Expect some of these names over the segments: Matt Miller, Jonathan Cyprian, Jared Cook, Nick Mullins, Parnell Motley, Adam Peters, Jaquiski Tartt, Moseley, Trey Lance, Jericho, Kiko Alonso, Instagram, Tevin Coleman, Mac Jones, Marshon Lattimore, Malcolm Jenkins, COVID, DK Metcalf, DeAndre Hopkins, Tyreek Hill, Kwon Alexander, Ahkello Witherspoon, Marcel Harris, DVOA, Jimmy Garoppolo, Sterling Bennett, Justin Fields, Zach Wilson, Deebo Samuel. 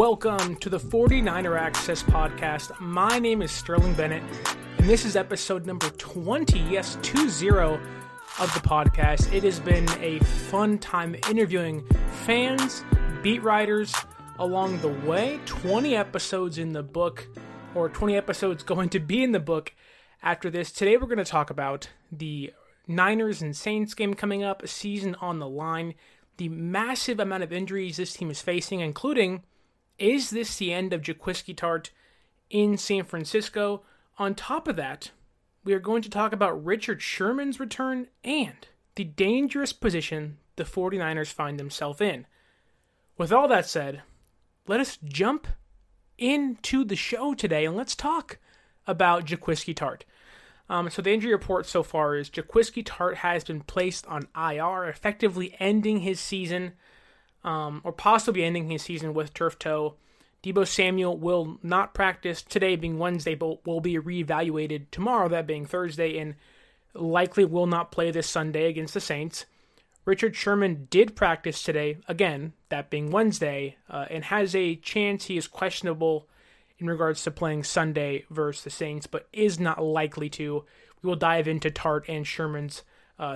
Welcome to the 49er Access Podcast. My name is Sterling Bennett, and this is episode number 20, yes, 20 of the podcast. It has been a fun time interviewing fans, beat writers along the way. 20 episodes in the book, or 20 episodes going to be in the book after this. Today we're going to talk about the Niners and Saints game coming up, a season on the line, the massive amount of injuries this team is facing, including, is this the end of Jaquiski Tartt in San Francisco? On top of that, we are going to talk about Richard Sherman's return and the dangerous position the 49ers find themselves in. With all that said, let us jump into the show today and let's talk about Jaquiski Tartt. So the injury report so far is Jaquiski Tartt has been placed on IR, effectively ending his season, or possibly ending his season with turf toe. Deebo Samuel will not practice today, being Wednesday, but will be reevaluated tomorrow, that being Thursday, and likely will not play this Sunday against the Saints. Richard Sherman did practice today, again, that being Wednesday, and has a chance. He is questionable in regards to playing Sunday versus the Saints, but is not likely to. We will dive into Tartt and Sherman's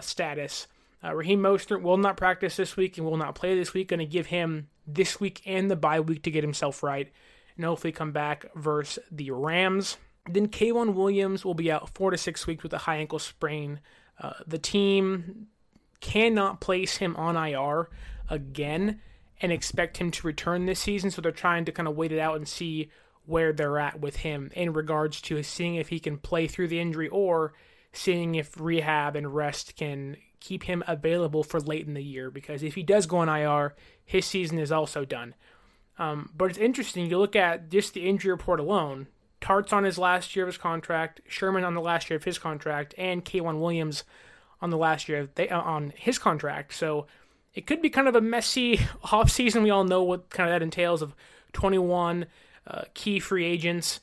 status. Raheem Mostert will not practice this week and will not play this week. Going to give him this week and the bye week to get himself right and hopefully come back versus the Rams. Then K'Waun Williams will be out 4 to 6 weeks with a high ankle sprain. The team cannot place him on IR again and expect him to return this season, so they're trying to kind of wait it out and see where they're at with him in regards to seeing if he can play through the injury or seeing if rehab and rest can keep him available for late in the year, because if he does go on IR, his season is also done. But it's interesting, you look at just the injury report alone, Tartt's on his last year of his contract, Sherman on the last year of his contract, and K'Waun Williams on the last year of on his contract. So it could be kind of a messy offseason. We all know what kind of that entails of 21 key free agents.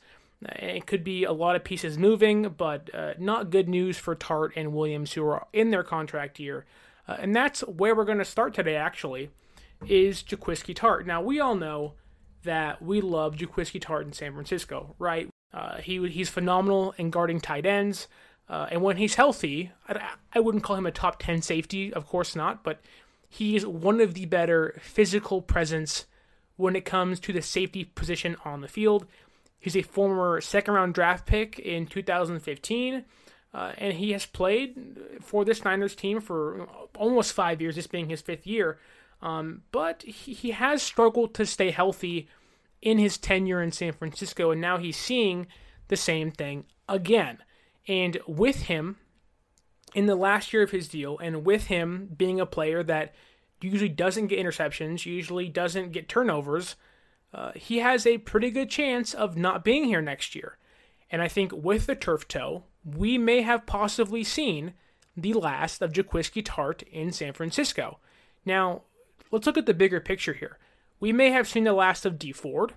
It could be a lot of pieces moving, but not good news for Tartt and Williams, who are in their contract year. And that's where we're going to start today, actually, is Jaquiski Tartt. Now, we all know that we love Jaquiski Tartt in San Francisco, right? He's phenomenal in guarding tight ends. And when he's healthy, I wouldn't call him a top 10 safety, of course not, but he's one of the better physical presence when it comes to the safety position on the field. He's a former second-round draft pick in 2015, and he has played for this Niners team for almost 5 years, this being his fifth year. But he has struggled to stay healthy in his tenure in San Francisco, and now he's seeing the same thing again. And with him, in the last year of his deal, and with him being a player that usually doesn't get interceptions, usually doesn't get turnovers, he has a pretty good chance of not being here next year. And I think with the turf toe, we may have possibly seen the last of Jaquiski Tartt in San Francisco. Now, let's look at the bigger picture here. We may have seen the last of Dee Ford.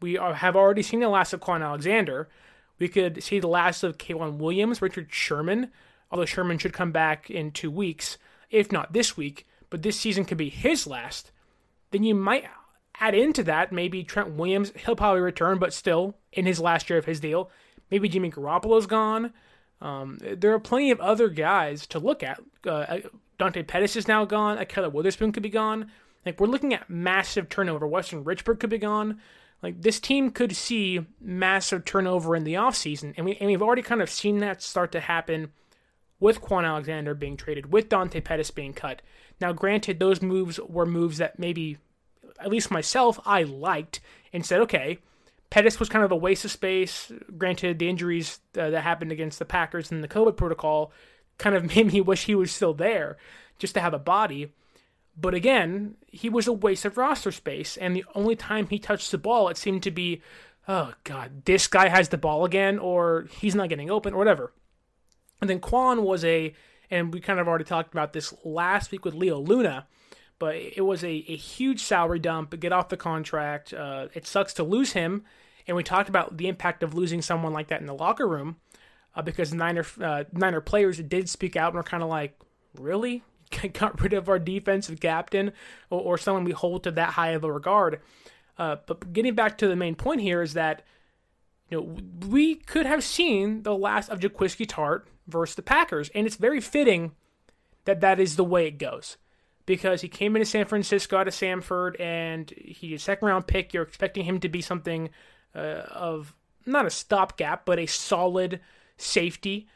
We have already seen the last of Kwon Alexander. We could see the last of K'Waun Williams, Richard Sherman, although Sherman should come back in 2 weeks, if not this week, but this season could be his last. Then you might add into that maybe Trent Williams. He'll probably return, but still in his last year of his deal. Maybe Jimmy Garoppolo's gone. There are plenty of other guys to look at. Dante Pettis is now gone. Ahkello Witherspoon could be gone. Like, we're looking at massive turnover. Weston Richburg could be gone. Like, this team could see massive turnover in the offseason, and we've already kind of seen that start to happen with Kwon Alexander being traded, with Dante Pettis being cut. Now, granted, those moves were moves that maybe, at least myself, I liked and said, okay, Pettis was kind of a waste of space. Granted, the injuries that happened against the Packers and the COVID protocol kind of made me wish he was still there just to have a body. But again, he was a waste of roster space, and the only time he touched the ball, it seemed to be, oh, God, this guy has the ball again, or he's not getting open, or whatever. And then Kwon was and we kind of already talked about this last week with Leo Luna, but it was a huge salary dump, get off the contract. It sucks to lose him. And we talked about the impact of losing someone like that in the locker room, because Niner players did speak out and were kind of like, really? Got rid of our defensive captain or someone we hold to that high of a regard. But getting back to the main point here is that, you know, we could have seen the last of Jaquiski Tartt versus the Packers, and it's very fitting that that is the way it goes, because he came into San Francisco out of Samford, and he's a second-round pick. You're expecting him to be something of, not a stopgap, but a solid safety.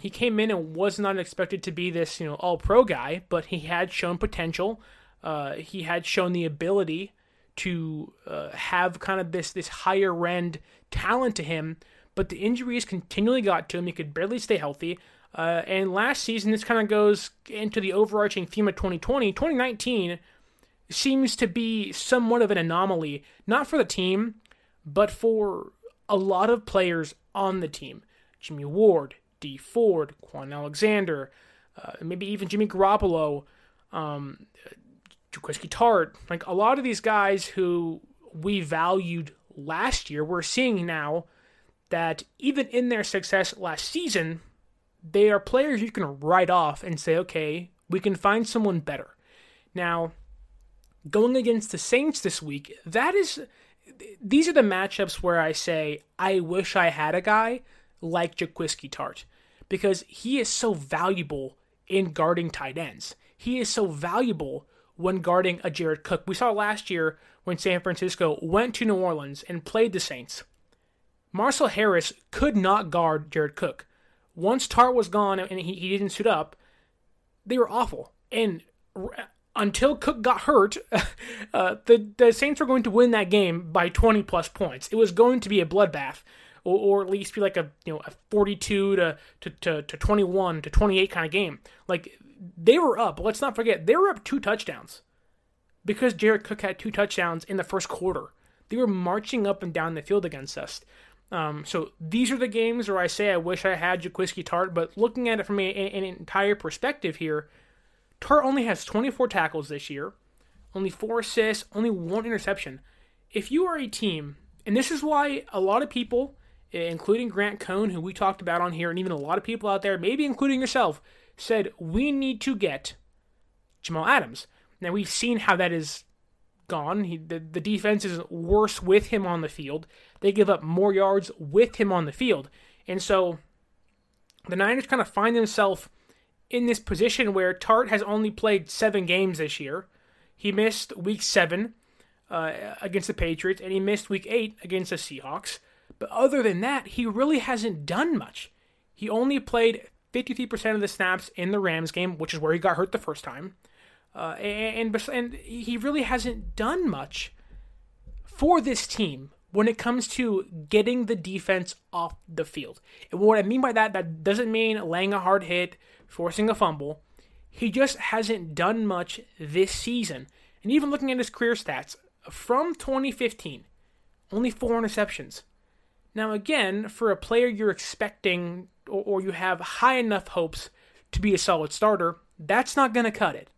He came in and was not expected to be this, you know, all-pro guy, but he had shown potential. He had shown the ability to have kind of this higher-end talent to him, but the injuries continually got to him. He could barely stay healthy. And last season, this kind of goes into the overarching theme of 2020. 2019 seems to be somewhat of an anomaly, not for the team, but for a lot of players on the team. Jimmy Ward, Dee Ford, Kwon Alexander, maybe even Jimmy Garoppolo, Jaquiski Tartt. Like, a lot of these guys who we valued last year, we're seeing now that even in their success last season, they are players you can write off and say, okay, we can find someone better. Now, going against the Saints this week, these are the matchups where I say, I wish I had a guy like Jaquiski Tartt, because he is so valuable in guarding tight ends. He is so valuable when guarding a Jared Cook. We saw last year when San Francisco went to New Orleans and played the Saints. Marcel Harris could not guard Jared Cook. Once Tartt was gone and he didn't suit up, they were awful. And until Cook got hurt, the Saints were going to win that game by 20-plus points. It was going to be a bloodbath, or at least be like a 42 to 21 to 28 kind of game. Like, they were up. Let's not forget, they were up 2 touchdowns because Jared Cook had 2 touchdowns in the first quarter. They were marching up and down the field against us. So these are the games where I say I wish I had Jaquiski Tartt, but looking at it from an entire perspective here, Tartt only has 24 tackles this year, only 4 assists, only 1 interception. If you are a team, and this is why a lot of people, including Grant Cohn, who we talked about on here, and even a lot of people out there, maybe including yourself, said we need to get Jamal Adams. Now, we've seen how that is gone. The defense is worse with him on the field. They give up more yards with him on the field. And so the Niners kind of find themselves in this position where Tartt has only played 7 games this year. He missed week 7 against the Patriots, and he missed week 8 against the Seahawks. But other than that, he really hasn't done much. He only played 53% of the snaps in the Rams game, which is where he got hurt the first time. And he really hasn't done much for this team when it comes to getting the defense off the field. And what I mean by that, that doesn't mean laying a hard hit, forcing a fumble. He just hasn't done much this season. And even looking at his career stats, from 2015, only 4 interceptions. Now again, for a player you're expecting or you have high enough hopes to be a solid starter, that's not going to cut it.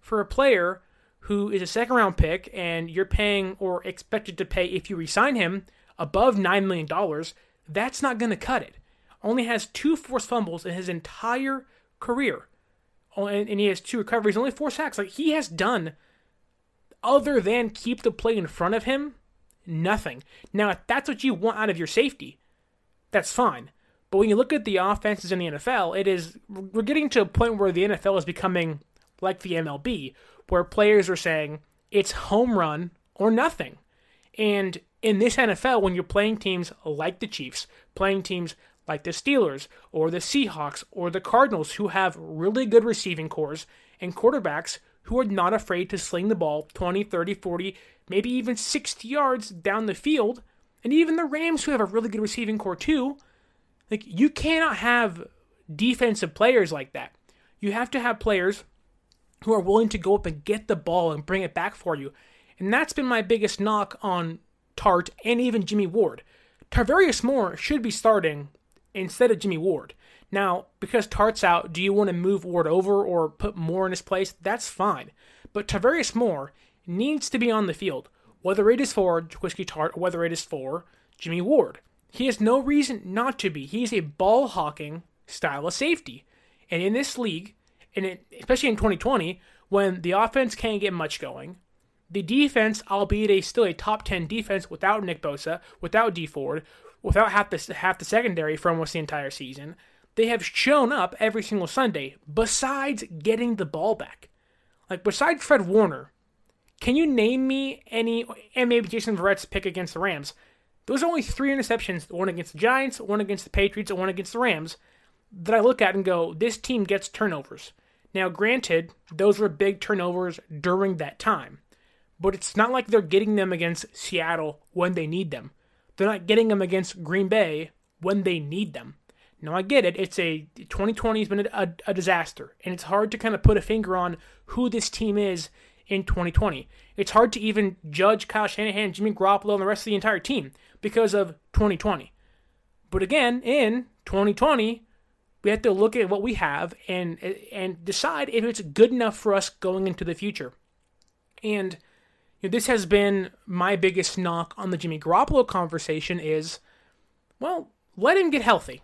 For a player who is a second-round pick and you're paying or expected to pay, if you re-sign him, above $9 million, that's not going to cut it. Only has 2 forced fumbles in his entire career. And he has 2 recoveries, only 4 sacks. Like, he has done, other than keep the play in front of him, nothing. Now, if that's what you want out of your safety, that's fine. But when you look at the offenses in the NFL, we're getting to a point where the NFL is becoming like the MLB, where players are saying it's home run or nothing. And in this NFL, when you're playing teams like the Chiefs, playing teams like the Steelers or the Seahawks or the Cardinals, who have really good receiving cores and quarterbacks who are not afraid to sling the ball 20, 30, 40, maybe even 60 yards down the field, and even the Rams, who have a really good receiving core too, like, you cannot have defensive players like that. You have to have players who are willing to go up and get the ball and bring it back for you. And that's been my biggest knock on Tartt and even Jimmy Ward. Tavarius Moore should be starting instead of Jimmy Ward. Now, because Tart's out, do you want to move Ward over or put Moore in his place? That's fine. But Tavarius Moore needs to be on the field, whether it is for Jaquiski Tartt or whether it is for Jimmy Ward. He has no reason not to be. He is a ball-hawking style of safety. And in this league, especially in 2020, when the offense can't get much going, the defense, albeit a still a top 10 defense without Nick Bosa, without Dee Ford, without half the secondary for almost the entire season, they have shown up every single Sunday besides getting the ball back. Like, besides Fred Warner, can you name me any, and maybe Jason Verrett's pick against the Rams? Those are only three interceptions, one against the Giants, one against the Patriots, and one against the Rams, that I look at and go, this team gets turnovers. Now, granted, those were big turnovers during that time, but it's not like they're getting them against Seattle when they need them. They're not getting them against Green Bay when they need them. Now, I get it. 2020 has been a disaster, and it's hard to kind of put a finger on who this team is in 2020. It's hard to even judge Kyle Shanahan, Jimmy Garoppolo, and the rest of the entire team because of 2020. But again, in 2020, we have to look at what we have and decide if it's good enough for us going into the future. And this has been my biggest knock on the Jimmy Garoppolo conversation is, well, let him get healthy.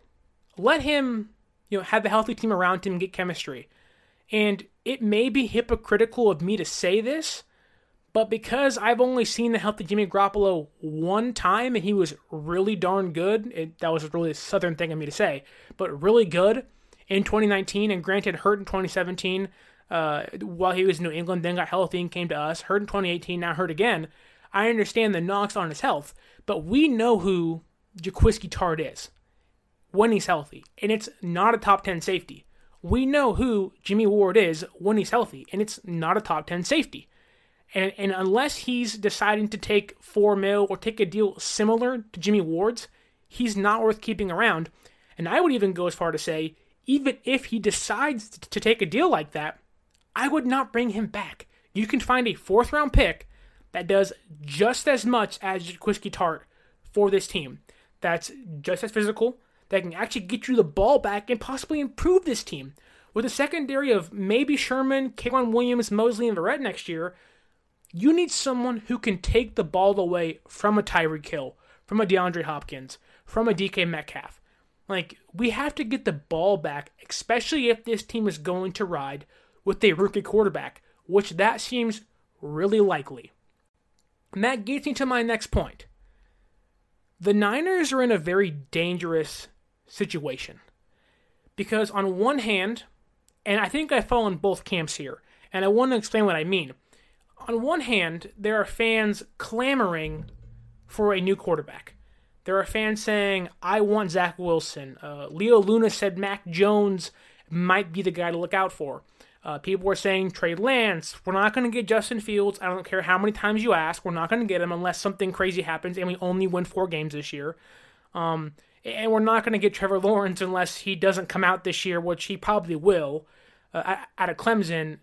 Let him, have the healthy team around him, get chemistry. And it may be hypocritical of me to say this, but because I've only seen the healthy Jimmy Garoppolo one time, and he was really darn good, that was really a southern thing of me to say, but really good in 2019, and granted, hurt in 2017 while he was in New England, then got healthy and came to us, hurt in 2018, now hurt again. I understand the knocks on his health, but we know who Jaquiski Tartt is when he's healthy, and it's not a top 10 safety. We know who Jimmy Ward is when he's healthy, and it's not a top 10 safety. And unless he's deciding to take $4 million or take a deal similar to Jimmy Ward's, he's not worth keeping around. And I would even go as far to say, even if he decides to take a deal like that, I would not bring him back. You can find a 4th-round pick that does just as much as Jaquiski Tartt for this team. That's just as physical, that can actually get you the ball back and possibly improve this team. With a secondary of maybe Sherman, K'Waun Williams, Moseley, and Verrett next year, you need someone who can take the ball away from a Tyreek Hill, from a DeAndre Hopkins, from a DK Metcalf. Like, we have to get the ball back, especially if this team is going to ride with a rookie quarterback, which that seems really likely. And that gets me to my next point. The Niners are in a very dangerous situation. Because on one hand, and I think I fall in both camps here, and I want to explain what I mean. On one hand, there are fans clamoring for a new quarterback. There are fans saying, I want Zach Wilson. Leo Luna said Mac Jones might be the guy to look out for. People were saying, Trey Lance, we're not going to get Justin Fields. I don't care how many times you ask. We're not going to get him unless something crazy happens and we only win 4 games this year. And we're not going to get Trevor Lawrence unless he doesn't come out this year, which he probably will, out of Clemson.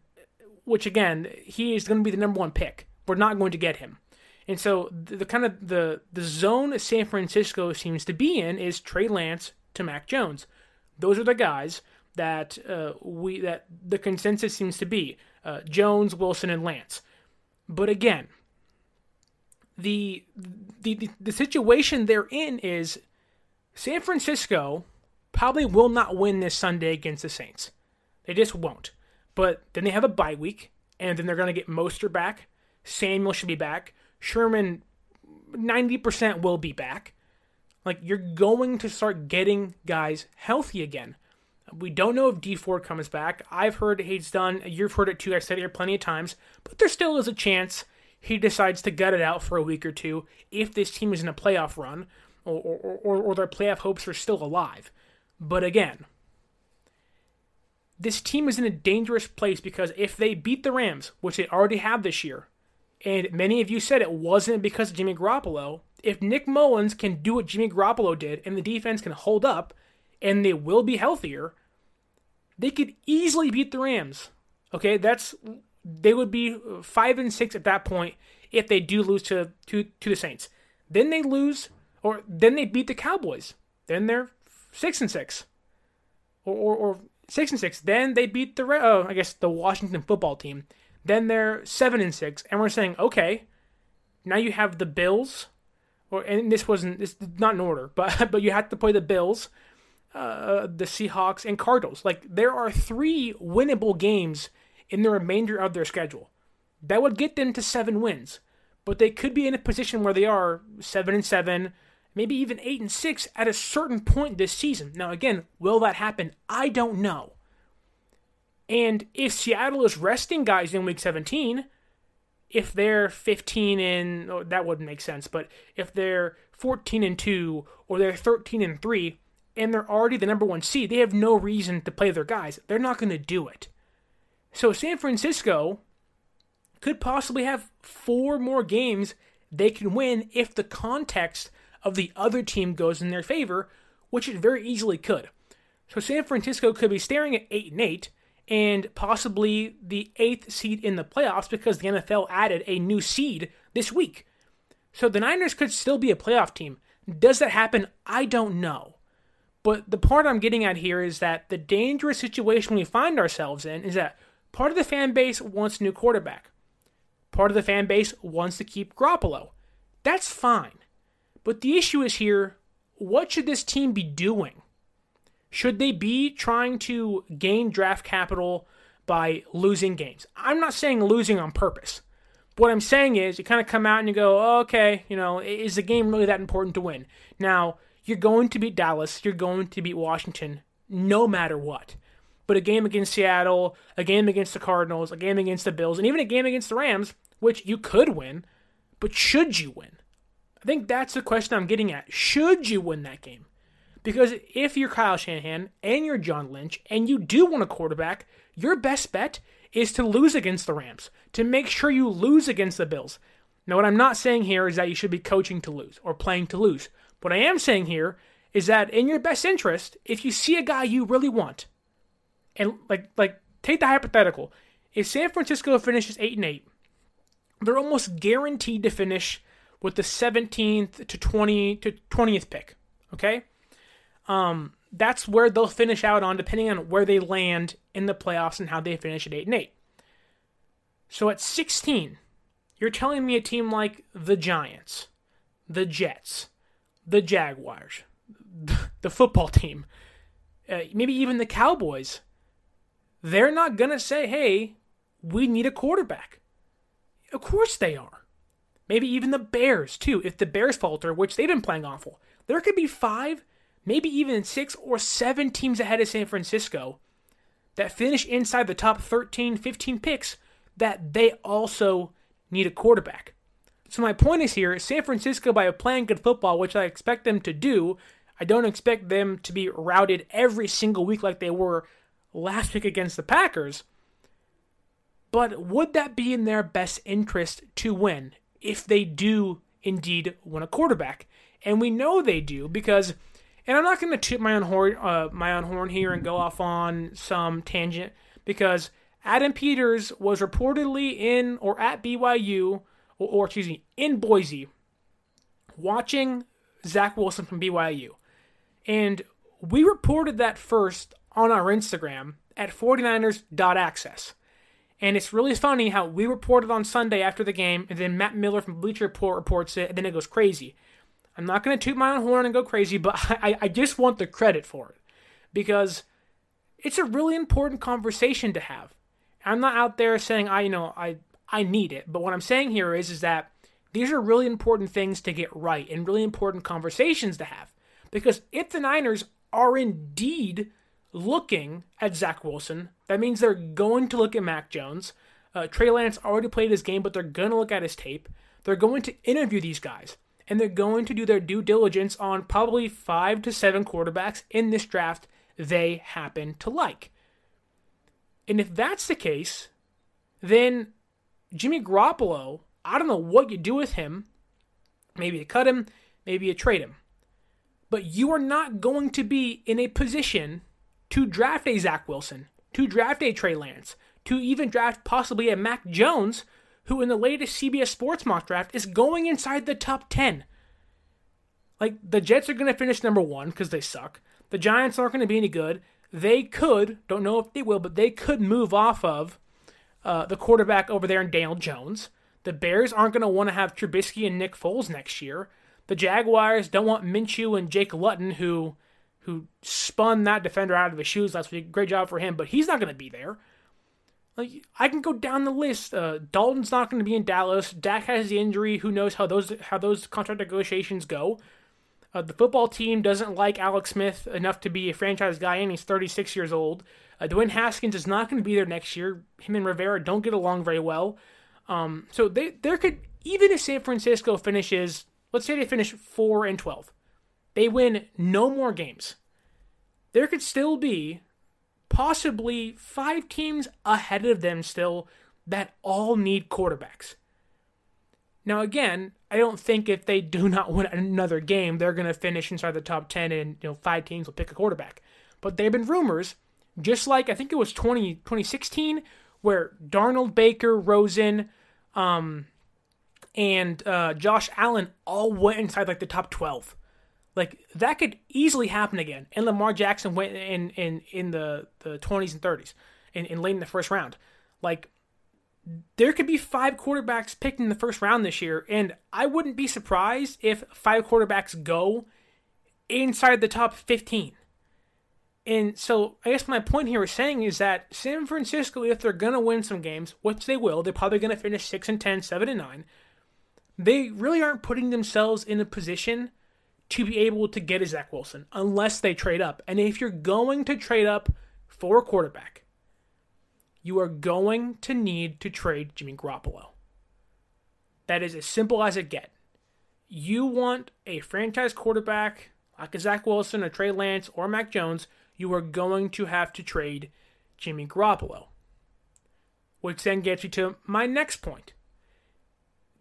Which again, he is going to be the number 1 pick. We're not going to get him, and so the zone San Francisco seems to be in is Trey Lance to Mac Jones. Those are the guys that that the consensus seems to be Jones, Wilson, and Lance. But again, the situation they're in is San Francisco probably will not win this Sunday against the Saints. They just won't. But then they have a bye week, and then they're going to get Mostert back. Samuel should be back. Sherman, 90% will be back. Like, you're going to start getting guys healthy again. We don't know if Dee Ford comes back. I've heard he's done. You've heard it too. I've said it here plenty of times. But there still is a chance he decides to gut it out for a week or two if this team is in a playoff run or their playoff hopes are still alive. But again, this team is in a dangerous place because if they beat the Rams, which they already have this year, and many of you said it wasn't because of Jimmy Garoppolo, if Nick Mullins can do what Jimmy Garoppolo did and the defense can hold up and they will be healthier, they could easily beat the Rams. Okay, they would be 5-6 at that point if they do lose to the Saints. Then they lose, or then they beat the Cowboys. Then they're 6-6. Or 6-6. Then they beat the Washington football team. Then they're 7-6, and we're saying, okay, now you have the Bills, and this is not in order, but you have to play the Bills, the Seahawks, and Cardinals. Like, there are 3 winnable games in the remainder of their schedule. That would get them to 7 wins. But they could be in a position where they are 7-7, maybe even 8-6 at a certain point this season. Now, again, will that happen? I don't know. And if Seattle is resting guys in Week 17, if they're 15-, oh, that wouldn't make sense, but if they're 14-2 or they're 13-3 and they're already the number one seed, they have no reason to play their guys. They're not going to do it. So San Francisco could possibly have 4 more games they can win if the context of the other team goes in their favor, which it very easily could. So San Francisco could be staring at 8-8 and possibly the 8th seed in the playoffs because the NFL added a new seed this week. So the Niners could still be a playoff team. Does that happen? I don't know. But the part I'm getting at here is that the dangerous situation we find ourselves in is that part of the fan base wants a new quarterback. Part of the fan base wants to keep Garoppolo. That's fine. But the issue is here, what should this team be doing? Should they be trying to gain draft capital by losing games? I'm not saying losing on purpose. But what I'm saying is you kind of come out and you go, oh, okay, you know, is the game really that important to win? Now, you're going to beat Dallas. You're going to beat Washington no matter what. But a game against Seattle, a game against the Cardinals, a game against the Bills, and even a game against the Rams, which you could win, but should you win? I think that's the question I'm getting at. Should you win that game? Because if you're Kyle Shanahan and you're John Lynch and you do want a quarterback, your best bet is to lose against the Rams, to make sure you lose against the Bills. Now, what I'm not saying here is that you should be coaching to lose or playing to lose. What I am saying here is that in your best interest, if you see a guy you really want, and like take the hypothetical, if San Francisco finishes 8-8, they're almost guaranteed to finish with the 17th to 20th pick. Okay, that's where they'll finish out on, depending on where they land in the playoffs and how they finish at 8-8. So at 16, you're telling me a team like the Giants, the Jets, the Jaguars, the football team, maybe even the Cowboys, they're not going to say, hey, we need a quarterback. Of course they are. Maybe even the Bears, too, if the Bears falter, which they've been playing awful. There could be 5, maybe even 6 or 7 teams ahead of San Francisco that finish inside the top 13, 15 picks that they also need a quarterback. So my point is here, San Francisco, by playing good football, which I expect them to do, I don't expect them to be routed every single week like they were last week against the Packers, but would that be in their best interest to win if they do indeed want a quarterback? And we know they do because, and I'm not going to toot my own horn here and go off on some tangent, because Adam Peters was reportedly in or at BYU, or excuse me, in Boise, watching Zach Wilson from BYU. And we reported that first on our Instagram at 49ers.access. And it's really funny how we reported on Sunday after the game, and then Matt Miller from Bleacher Report reports it, and then it goes crazy. I'm not going to toot my own horn and go crazy, but I just want the credit for it, because it's a really important conversation to have. I'm not out there saying, I need it. But what I'm saying here is that these are really important things to get right and really important conversations to have. Because if the Niners are indeed looking at Zach Wilson, that means they're going to look at Mac Jones. Trey Lance already played his game, but they're going to look at his tape. They're going to interview these guys, and they're going to do their due diligence on probably 5 to 7 quarterbacks in this draft they happen to like. And if that's the case, then Jimmy Garoppolo, I don't know what you do with him. Maybe you cut him, maybe you trade him. But you are not going to be in a position to draft a Zach Wilson, to draft a Trey Lance, to even draft possibly a Mac Jones, who in the latest CBS Sports mock draft is going inside the top 10. Like, the Jets are going to finish number 1 because they suck. The Giants aren't going to be any good. They could, don't know if they will, but they could move off of the quarterback over there in Daniel Jones. The Bears aren't going to want to have Trubisky and Nick Foles next year. The Jaguars don't want Minshew and Jake Luton, who spun that defender out of his shoes last week. Great job for him, but he's not going to be there. Like, I can go down the list. Dalton's not going to be in Dallas. Dak has the injury. Who knows how those contract negotiations go? The football team doesn't like Alex Smith enough to be a franchise guy, and he's 36 years old. Dwayne Haskins is not going to be there next year. Him and Rivera don't get along very well. So there could, even if San Francisco finishes, let's say they finish 4-12, they win no more games. There could still be possibly 5 teams ahead of them still that all need quarterbacks. Now, again, I don't think if they do not win another game, they're going to finish inside the top 10 and 5 teams will pick a quarterback. But there have been rumors, just like I think it was 2016, where Darnold, Baker, Rosen, and Josh Allen all went inside like the top 12. Like, that could easily happen again. And Lamar Jackson went in the 20s and 30s, and late in the first round. Like, there could be 5 quarterbacks picked in the first round this year, and I wouldn't be surprised if 5 quarterbacks go inside the top 15. And so I guess my point here is saying is that San Francisco, if they're going to win some games, which they will, they're probably going to finish 6-10, 7-9, they really aren't putting themselves in a position to be able to get a Zach Wilson unless they trade up. And if you're going to trade up for a quarterback, you are going to need to trade Jimmy Garoppolo. That is as simple as it gets. You want a franchise quarterback like a Zach Wilson, a Trey Lance, or Mac Jones, you are going to have to trade Jimmy Garoppolo. Which then gets you to my next point.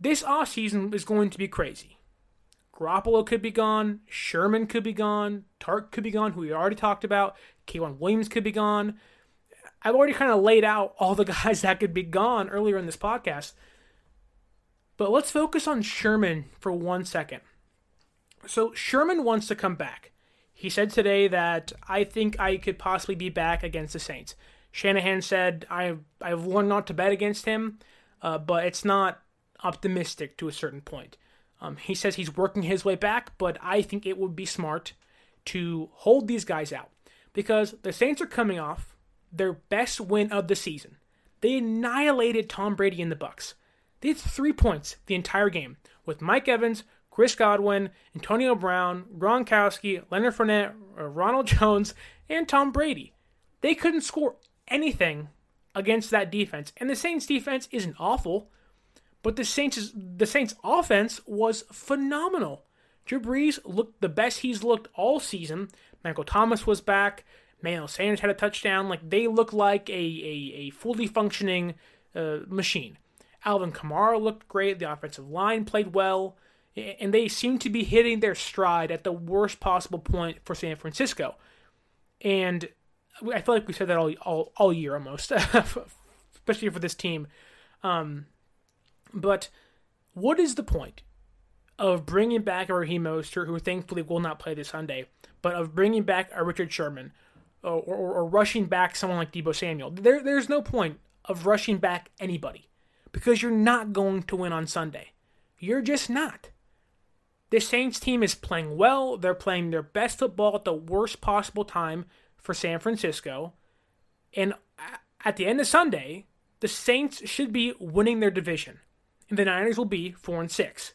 This offseason is going to be crazy. Garoppolo could be gone. Sherman could be gone. Tartt could be gone, who we already talked about. K'Waun Williams could be gone. I've already kind of laid out all the guys that could be gone earlier in this podcast. But let's focus on Sherman for 1 second. So Sherman wants to come back. He said today that I think I could possibly be back against the Saints. Shanahan said I've learned not to bet against him, but it's not optimistic to a certain point. He says he's working his way back, but I think it would be smart to hold these guys out because the Saints are coming off their best win of the season. They annihilated Tom Brady and the Bucs. They had 3 points the entire game with Mike Evans, Chris Godwin, Antonio Brown, Gronkowski, Leonard Fournette, Ronald Jones, and Tom Brady. They couldn't score anything against that defense, and the Saints' defense isn't awful. But the Saints' offense was phenomenal. Drew Brees looked the best he's looked all season. Michael Thomas was back. Manuel Sanders had a touchdown. Like, they looked like a fully functioning machine. Alvin Kamara looked great. The offensive line played well. And they seemed to be hitting their stride at the worst possible point for San Francisco. And I feel like we said that all year almost, especially for this team. But what is the point of bringing back a Raheem Mostert, who thankfully will not play this Sunday, but of bringing back a Richard Sherman or rushing back someone like Deebo Samuel? There's no point of rushing back anybody because you're not going to win on Sunday. You're just not. The Saints team is playing well. They're playing their best football at the worst possible time for San Francisco. And at the end of Sunday, the Saints should be winning their division. And the Niners will be 4-6.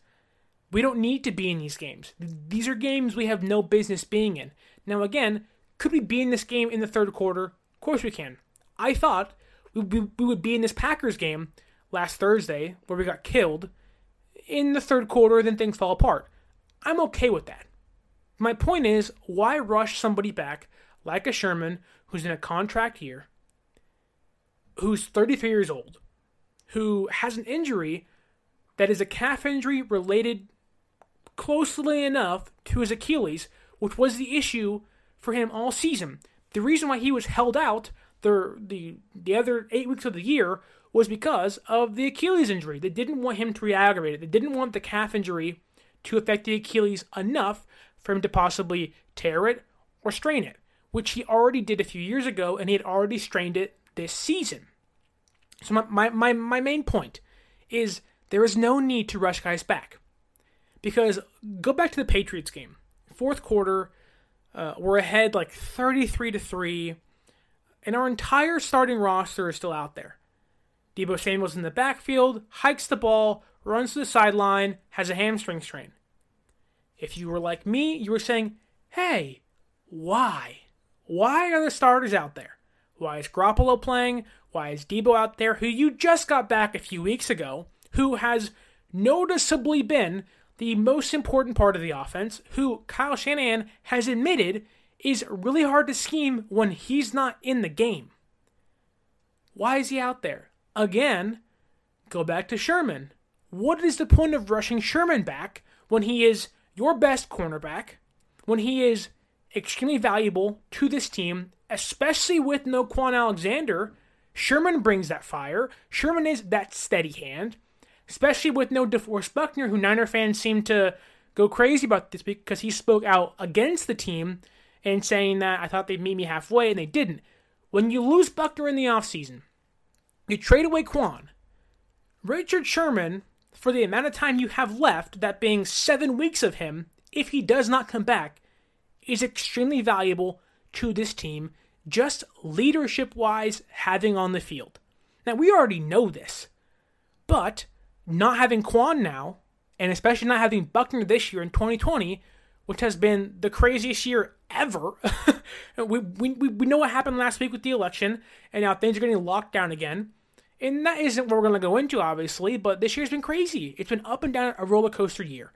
We don't need to be in these games. These are games we have no business being in. Now again, could we be in this game in the third quarter? Of course we can. I thought we would be in this Packers game last Thursday where we got killed in the third quarter, then things fall apart. I'm okay with that. My point is, why rush somebody back like a Sherman who's in a contract year, who's 33 years old, who has an injury that is a calf injury related closely enough to his Achilles, which was the issue for him all season. The reason why he was held out the other 8 weeks of the year was because of the Achilles injury. They didn't want him to re-aggravate it. They didn't want the calf injury to affect the Achilles enough for him to possibly tear it or strain it, which he already did a few years ago, and he had already strained it this season. So my main point is there is no need to rush guys back. Because go back to the Patriots game. Fourth quarter, we're ahead like 33-3, and our entire starting roster is still out there. Deebo Samuel's in the backfield, hikes the ball, runs to the sideline, has a hamstring strain. If you were like me, you were saying, hey, why? Why are the starters out there? Why is Garoppolo playing? Why is Deebo out there, who you just got back a few weeks ago, who has noticeably been the most important part of the offense, who Kyle Shanahan has admitted is really hard to scheme when he's not in the game. Why is he out there? Again, go back to Sherman. What is the point of rushing Sherman back when he is your best cornerback, when he is extremely valuable to this team, especially with no Kwon Alexander? Sherman brings that fire. Sherman is that steady hand, especially with no DeForest Buckner, who Niner fans seem to go crazy about this week because he spoke out against the team and saying that I thought they'd meet me halfway, and they didn't. When you lose Buckner in the offseason, you trade away Kwon. Richard Sherman, for the amount of time you have left, that being 7 weeks of him, if he does not come back, is extremely valuable to this team, just leadership-wise, having on the field. Now, we already know this, but not having Kwon now, and especially not having Buckner this year in 2020, which has been the craziest year ever. we know what happened last week with the election, and now things are getting locked down again. And that isn't what we're going to go into, obviously, but this year's been crazy. It's been up and down, a roller coaster year.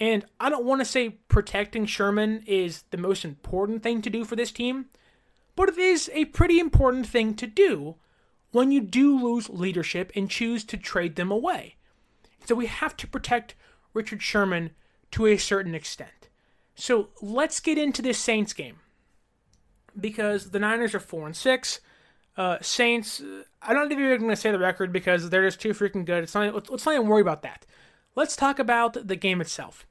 And I don't want to say protecting Sherman is the most important thing to do for this team, but it is a pretty important thing to do when you do lose leadership and choose to trade them away. So we have to protect Richard Sherman to a certain extent. So let's get into this Saints game, because the Niners are 4-6. Saints, I'm not even going to say the record because they're just too freaking good. Let's not even worry about that. Let's talk about the game itself.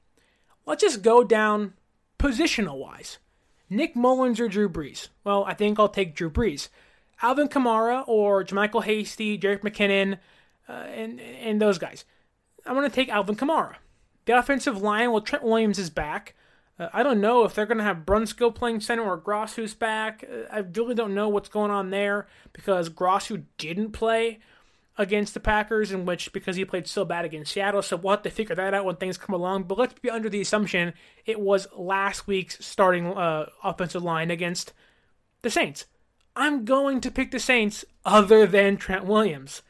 Let's just go down positional-wise. Nick Mullins or Drew Brees? Well, I think I'll take Drew Brees. Alvin Kamara or Jermichael Hasty, Jerick McKinnon, and those guys. I'm going to take Alvin Kamara. The offensive line, well, Trent Williams is back. I don't know if they're going to have Brunskill playing center or Grossu's back. I really don't know what's going on there because Grossu didn't play against the Packers, because he played so bad against Seattle. So we'll have to figure that out when things come along. But let's be under the assumption it was last week's starting offensive line against the Saints. I'm going to pick the Saints other than Trent Williams.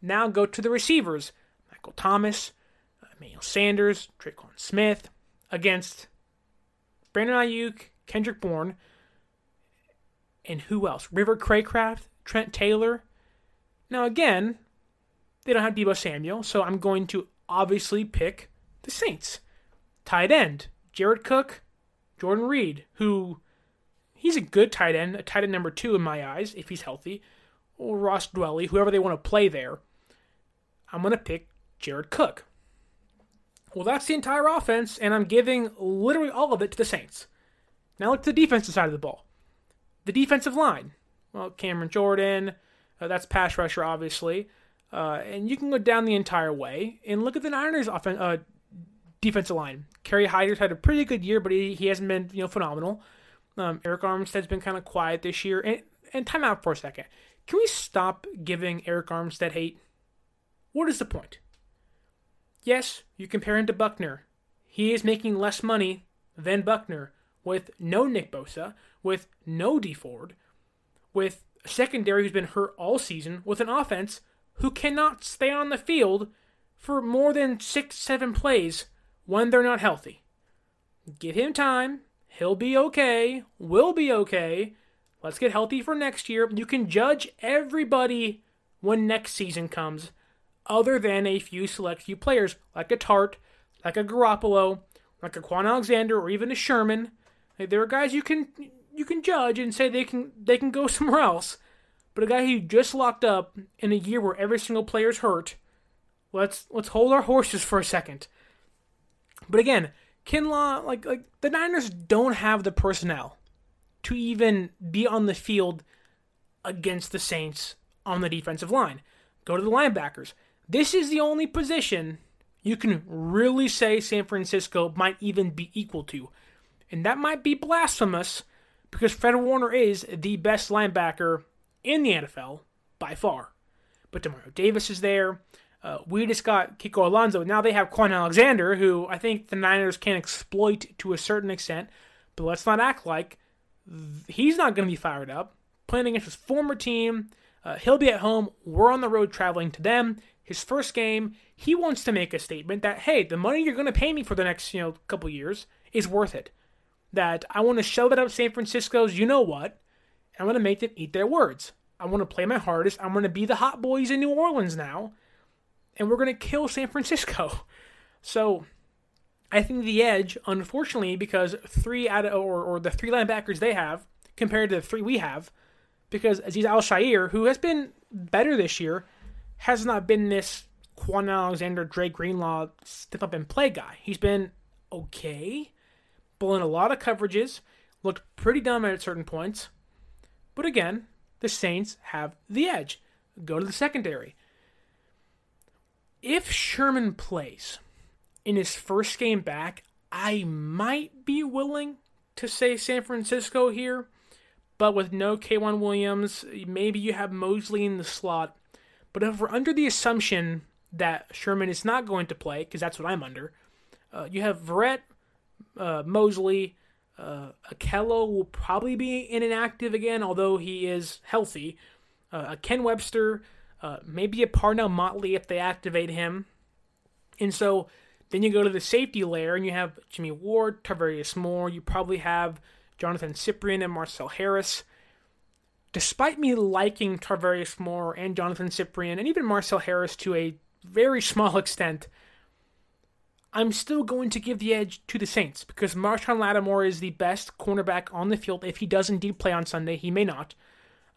Now go to the receivers. Michael Thomas, Emmanuel Sanders, Tre'Quan Smith against Brandon Ayuk, Kendrick Bourne, and who else? River Craycraft, Trent Taylor. Now again, they don't have Deebo Samuel, so I'm going to obviously pick the Saints. Tight end, Jared Cook, Jordan Reed, who he's a good tight end, a tight end number 2 in my eyes, if he's healthy, or Ross Dwelly, whoever they want to play there. I'm going to pick Jared Cook. Well, that's the entire offense, and I'm giving literally all of it to the Saints. Now look to the defensive side of the ball. The defensive line. Well, Cameron Jordan, that's pass rusher, obviously. And you can go down the entire way and look at the Niners' defensive line. Kerry Hyder's had a pretty good year, but he hasn't been phenomenal. Eric Armstead's been kind of quiet this year. And time out for a second. Can we stop giving Eric Armstead hate? What is the point? Yes, you compare him to Buckner. He is making less money than Buckner with no Nick Bosa, with no Dee Ford, with a secondary who's been hurt all season, with an offense who cannot stay on the field for more than 6-7 plays when they're not healthy. Give him time. He'll be okay. We'll be okay. Let's get healthy for next year. You can judge everybody when next season comes, other than a select few players, like a Tartt, like a Garoppolo, like a Kwon Alexander, or even a Sherman. There are guys you can judge and say they can go somewhere else. But a guy who just locked up in a year where every single player's hurt, let's hold our horses for a second. But again, Kinlaw, like the Niners don't have the personnel to even be on the field against the Saints on the defensive line. Go to the linebackers. This is the only position you can really say San Francisco might even be equal to. And that might be blasphemous because Fred Warner is the best linebacker in the NFL by far. but Demario Davis is there. We just got Kiko Alonso. Now they have Kwon Alexander, who I think the Niners can exploit to a certain extent, but let's not act like he's not going to be fired up. Playing against his former team, he'll be at home. We're on the road traveling to them. His first game, he wants to make a statement that, hey, the money you're going to pay me for the next couple years is worth it. That I want to show that up San Francisco's, you know what, and I want to make them eat their words. I want to play my hardest. I'm going to be the hot boys in New Orleans now, and we're going to kill San Francisco. So I think the edge, unfortunately, because the three linebackers they have compared to the three we have, because Aziz Al-Shair, who has been better this year, has not been this Kwon Alexander, Dre Greenlaw step up and play guy. He's been okay, but in a lot of coverages, looked pretty dumb at certain points. But again, the Saints have the edge. Go to the secondary. If Sherman plays in his first game back, I might be willing to say San Francisco here, but with no K'Waun Williams, maybe you have Moseley in the slot. But if we're under the assumption that Sherman is not going to play, because that's what I'm under, you have Verrett, Moseley, Ahkello will probably be inactive again, although he is healthy. Ken Webster, maybe a Parnell Motley if they activate him. And so then you go to the safety layer, and you have Jimmy Ward, Tavarius Moore. You probably have Jonathan Cyprian and Marcel Harris. Despite me liking Tavarius Moore and Jonathan Cyprian and even Marcel Harris to a very small extent, I'm still going to give the edge to the Saints because Marshawn Lattimore is the best cornerback on the field. If he does indeed play on Sunday, he may not.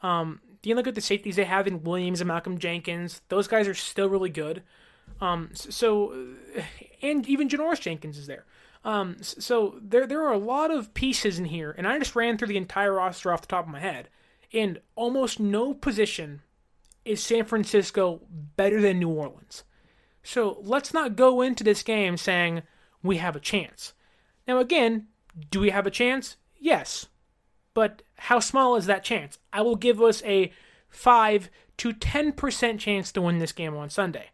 You look at the safeties they have in Williams and Malcolm Jenkins. Those guys are still really good. And even Janoris Jenkins is there. So there are a lot of pieces in here, and I just ran through the entire roster off the top of my head. In almost no position is San Francisco better than New Orleans. So let's not go into this game saying we have a chance. Now again, do we have a chance? Yes. But how small is that chance? I will give us a 5 to 10% chance to win this game on Sunday.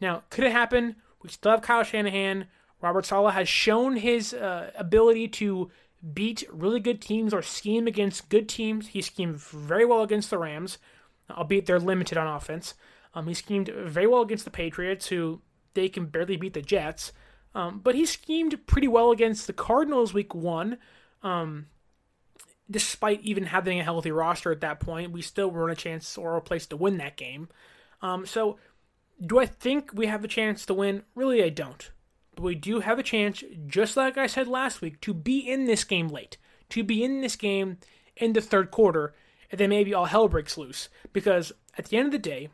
Now, could it happen? We still have Kyle Shanahan. Robert Saleh has shown his ability to beat really good teams or scheme against good teams. He schemed very well against the Rams, albeit they're limited on offense. He schemed very well against the Patriots, who they can barely beat the Jets. But he schemed pretty well against the Cardinals week one. Despite even having a healthy roster at that point, we still weren't a chance or a place to win that game. So do I think we have a chance to win? Really, I don't. But we do have a chance, just like I said last week, to be in this game late, to be in this game in the third quarter, and then maybe all hell breaks loose. Because at the end of the day,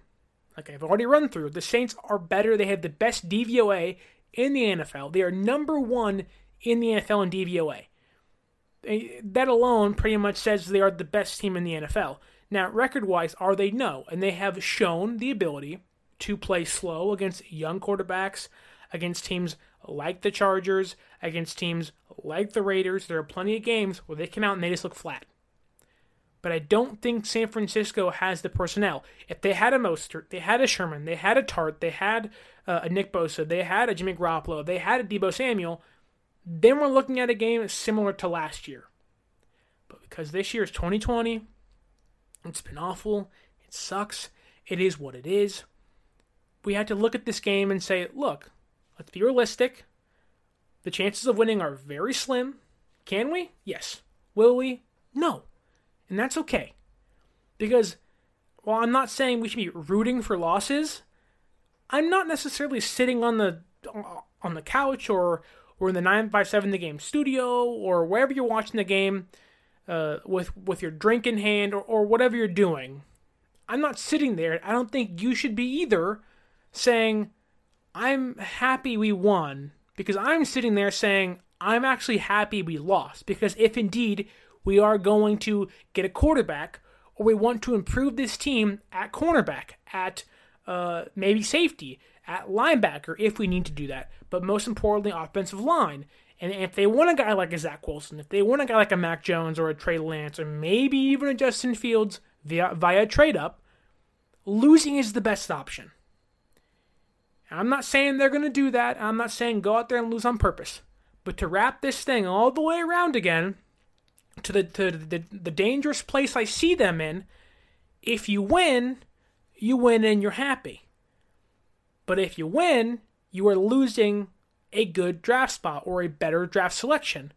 like I've already run through, the Saints are better. They have the best DVOA in the NFL. They are number one in the NFL in DVOA. That alone pretty much says they are the best team in the NFL. Now, record-wise, are they? No. And they have shown the ability to play slow against young quarterbacks, against teams like the Chargers, against teams like the Raiders. There are plenty of games where they come out and they just look flat. But I don't think San Francisco has the personnel. If they had a Mostert, they had a Sherman, they had a Tartt, they had a Nick Bosa, they had a Jimmy Garoppolo, they had a Deebo Samuel, then we're looking at a game similar to last year. But because this year is 2020, it's been awful, it sucks, it is what it is, we had to look at this game and say, look, let's be realistic. The chances of winning are very slim. Can we? Yes. Will we? No. And that's okay. Because while I'm not saying we should be rooting for losses, I'm not necessarily sitting on the couch or in the 957 The Game studio or wherever you're watching the game with your drink in hand or whatever you're doing. I'm not sitting there. I don't think you should be either saying, I'm happy we won, because I'm sitting there saying, I'm actually happy we lost, because if indeed we are going to get a quarterback, or we want to improve this team at cornerback, at maybe safety, at linebacker, if we need to do that, but most importantly, offensive line. And if they want a guy like a Zach Wilson, if they want a guy like a Mac Jones or a Trey Lance, or maybe even a Justin Fields via trade-up, losing is the best option. I'm not saying they're going to do that. I'm not saying go out there and lose on purpose. But to wrap this thing all the way around again to the dangerous place I see them in, if you win, you win and you're happy. But if you win, you are losing a good draft spot or a better draft selection.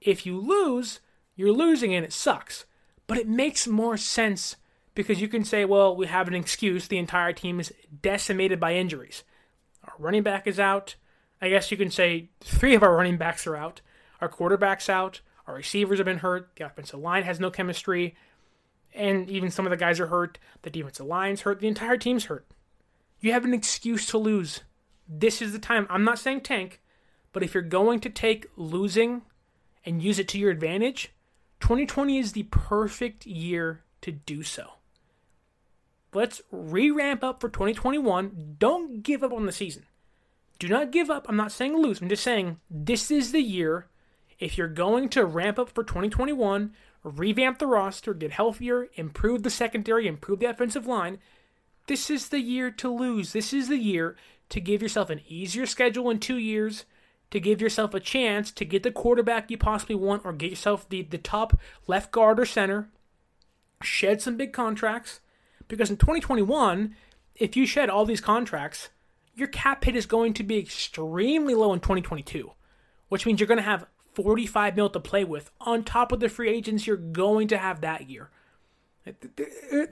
If you lose, you're losing and it sucks. But it makes more sense because you can say, well, we have an excuse. The entire team is decimated by injuries. Our running back is out. I guess you can say 3 of our running backs are out. Our quarterback's out. Our receivers have been hurt. The offensive line has no chemistry. And even some of the guys are hurt. The defensive line's hurt. The entire team's hurt. You have an excuse to lose. This is the time. I'm not saying tank, but if you're going to take losing and use it to your advantage, 2020 is the perfect year to do so. Let's re-ramp up for 2021. Don't give up on the season. Do not give up. I'm not saying lose. I'm just saying this is the year. If you're going to ramp up for 2021, revamp the roster, get healthier, improve the secondary, improve the offensive line, this is the year to lose. This is the year to give yourself an easier schedule in 2 years, to give yourself a chance to get the quarterback you possibly want or get yourself the top left guard or center, shed some big contracts. Because in 2021, if you shed all these contracts, your cap hit is going to be extremely low in 2022, which means you're going to have $45 million to play with on top of the free agents you're going to have that year.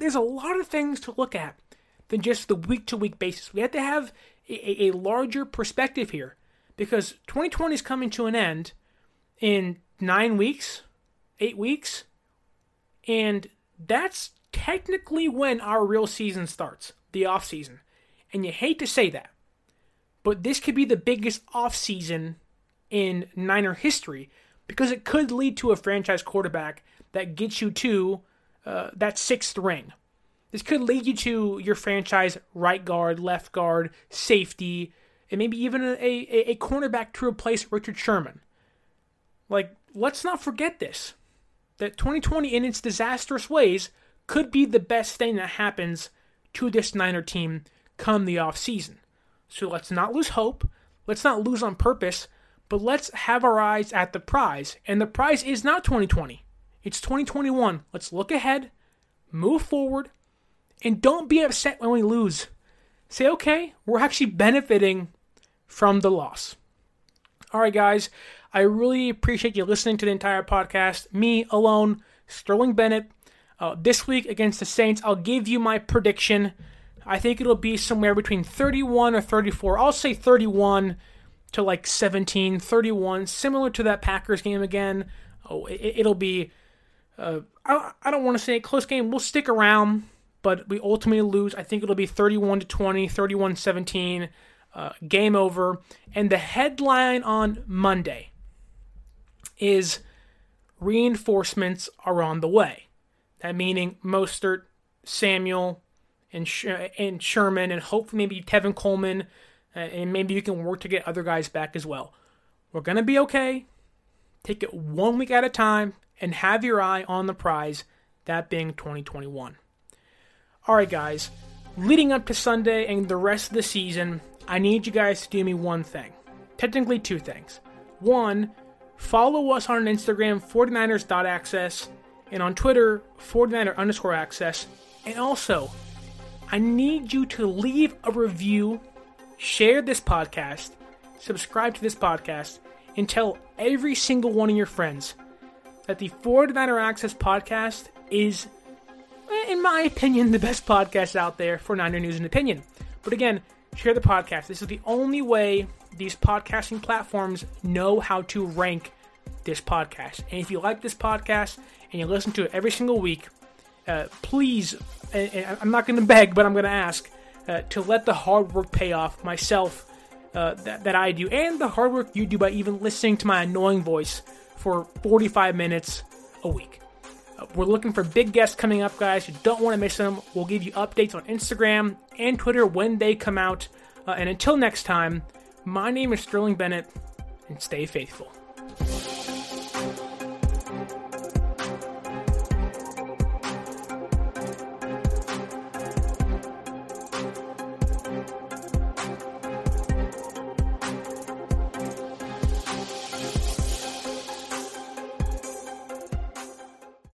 There's a lot of things to look at than just the week-to-week basis. We have to have a larger perspective here because 2020 is coming to an end in 9 weeks, 8 weeks, and that's technically when our real season starts, the offseason. And you hate to say that, but this could be the biggest offseason in Niner history because it could lead to a franchise quarterback that gets you to that 6th ring. This could lead you to your franchise right guard, left guard, safety, and maybe even a cornerback to replace Richard Sherman. Like, let's not forget this, that 2020 in its disastrous ways could be the best thing that happens to this Niner team come the offseason. So let's not lose hope. Let's not lose on purpose, but let's have our eyes at the prize. And the prize is not 2020. It's 2021. Let's look ahead, move forward, and don't be upset when we lose. Say, okay, we're actually benefiting from the loss. All right, guys, I really appreciate you listening to the entire podcast. Me alone, Sterling Bennett. This week against the Saints, I'll give you my prediction. I think it'll be somewhere between 31 or 34. I'll say 31 to like 17, 31, similar to that Packers game again. Oh, it'll be, I don't want to say a close game. We'll stick around, but we ultimately lose. I think it'll be 31 to 20, 31-17, game over. And the headline on Monday is reinforcements are on the way. That meaning Mostert, Samuel, and Sherman, and hopefully maybe Tevin Coleman, and maybe you can work to get other guys back as well. We're going to be okay. Take it 1 week at a time, and have your eye on the prize, that being 2021. All right, guys, leading up to Sunday and the rest of the season, I need you guys to do me one thing. Technically, 2 things. 1, follow us on Instagram, 49ers.access, and on Twitter, 49er_access. And also, I need you to leave a review, share this podcast, subscribe to this podcast, and tell every single one of your friends that the 49er Access podcast is, in my opinion, the best podcast out there for Niner news and opinion. But again, share the podcast. This is the only way these podcasting platforms know how to rank this podcast. And if you like this podcast and you listen to it every single week, please, and I'm not going to beg, but I'm going to ask to let the hard work pay off myself that I do, and the hard work you do by even listening to my annoying voice for 45 minutes a week. We're looking for big guests coming up, guys. You don't want to miss them. We'll give you updates on Instagram and Twitter when they come out. And until next time, my name is Sterling Bennett, and stay faithful.